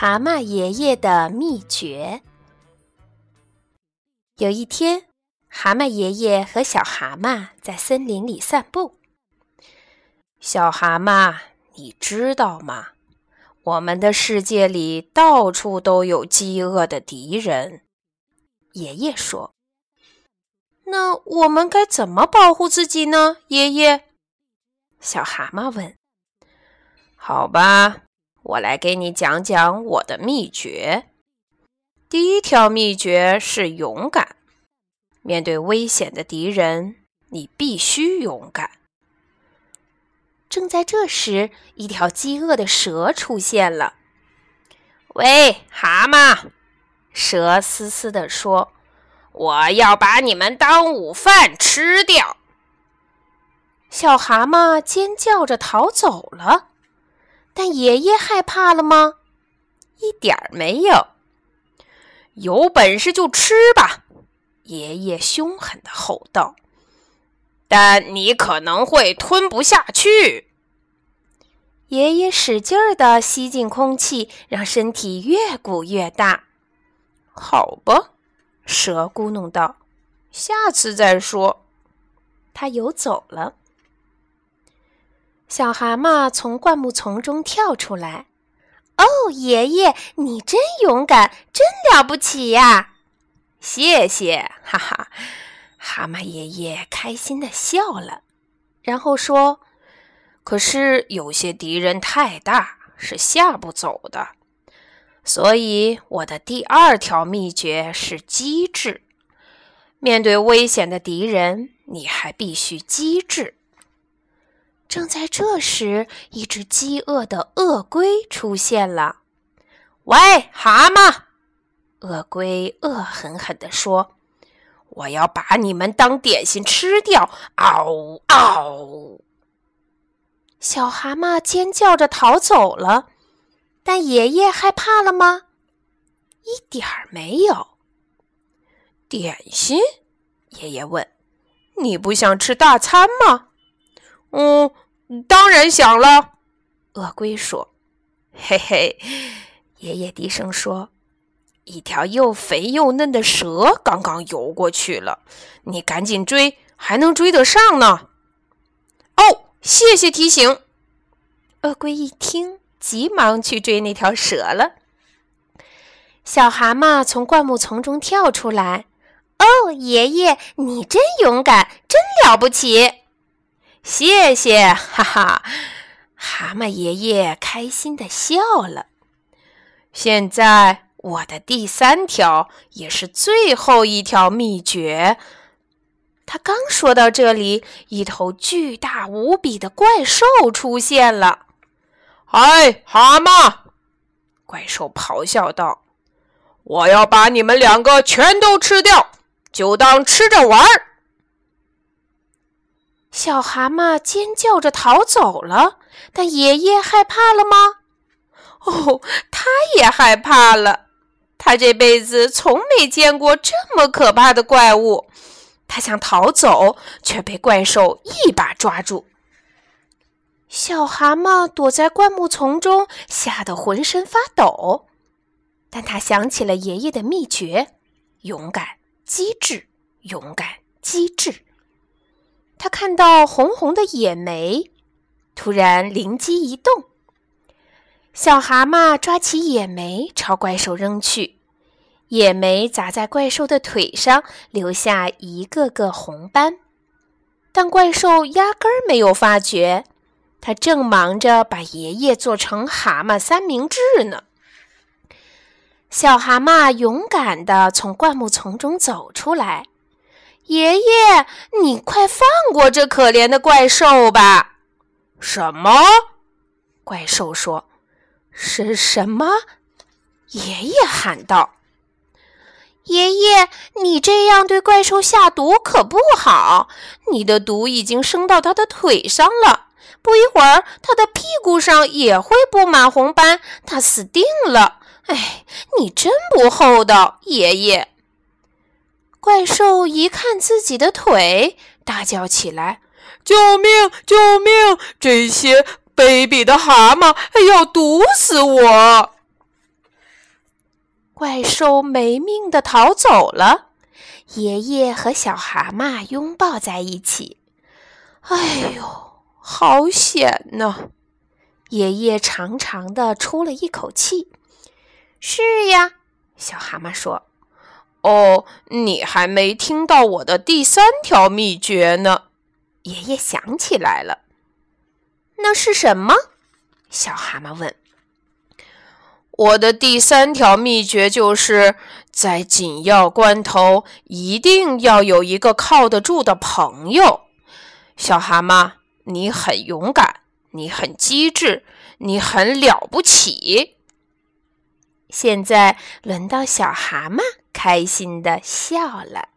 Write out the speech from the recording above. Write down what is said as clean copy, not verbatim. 蛤蟆爷爷的秘诀。有一天，蛤蟆爷爷和小蛤蟆在森林里散步。小蛤蟆，你知道吗？我们的世界里到处都有饥饿的敌人。爷爷说。那我们该怎么保护自己呢，爷爷？小蛤蟆问。好吧，我来给你讲讲我的秘诀。第一条秘诀是勇敢。面对危险的敌人，你必须勇敢。正在这时，一条饥饿的蛇出现了。喂，蛤蟆！蛇嘶嘶地说，我要把你们当午饭吃掉。小蛤蟆尖叫着逃走了。但爷爷害怕了吗？一点儿没有。有本事就吃吧，爷爷凶狠地吼道。但你可能会吞不下去。爷爷使劲地吸进空气，让身体越鼓越大。好吧，蛇咕哝道，下次再说。他游走了。小蛤蟆从灌木丛中跳出来。哦，爷爷，你真勇敢，真了不起呀！谢谢，哈哈。蛤蟆爷爷开心地笑了，然后说，可是有些敌人太大，是吓不走的。所以我的第二条秘诀是机智。面对危险的敌人，你还必须机智。正在这时，一只饥饿的鳄龟出现了。喂，蛤蟆！鳄龟恶狠狠地说，我要把你们当点心吃掉，嗷嗷！小蛤蟆尖叫着逃走了，但爷爷害怕了吗？一点儿没有。点心？爷爷问，你不想吃大餐吗？当然想了，鳄龟说。嘿嘿，爷爷低声说，一条又肥又嫩的蛇刚刚游过去了，你赶紧追，还能追得上呢。哦，谢谢提醒。鳄龟一听，急忙去追那条蛇了。小蛤蟆从灌木丛中跳出来。哦，爷爷，你真勇敢，真了不起。谢谢，哈哈！蛤蟆爷爷开心地笑了。现在我的第三条，也是最后一条秘诀。他刚说到这里，一头巨大无比的怪兽出现了。嗨，蛤蟆！怪兽咆哮道，我要把你们两个全都吃掉，就当吃着玩儿。小蛤蟆尖叫着逃走了，但爷爷害怕了吗？哦，他也害怕了。他这辈子从没见过这么可怕的怪物。他想逃走，却被怪兽一把抓住。小蛤蟆躲在灌木丛中，吓得浑身发抖。但他想起了爷爷的秘诀：勇敢、机智，勇敢、机智。他看到红红的野莓，突然灵机一动。小蛤蟆抓起野莓朝怪兽扔去，野莓砸在怪兽的腿上，留下一个个红斑。但怪兽压根儿没有发觉，他正忙着把爷爷做成蛤蟆三明治呢。小蛤蟆勇敢地从灌木丛中走出来。爷爷，你快放过这可怜的怪兽吧！什么？怪兽说。是什么？爷爷喊道。爷爷，你这样对怪兽下毒可不好，你的毒已经升到它的腿上了，不一会儿，它的屁股上也会布满红斑，它死定了。哎，你真不厚道，爷爷。怪兽一看自己的腿，大叫起来，救命，救命，这些卑鄙的蛤蟆要毒死我！怪兽没命地逃走了。爷爷和小蛤蟆拥抱在一起。哎呦，好险呐！爷爷长长地出了一口气。是呀，小蛤蟆说。哦，你还没听到我的第三条秘诀呢。爷爷想起来了。那是什么？小蛤蟆问。我的第三条秘诀就是，在紧要关头，一定要有一个靠得住的朋友。小蛤蟆，你很勇敢，你很机智，你很了不起。现在轮到小蛤蟆开心地笑了。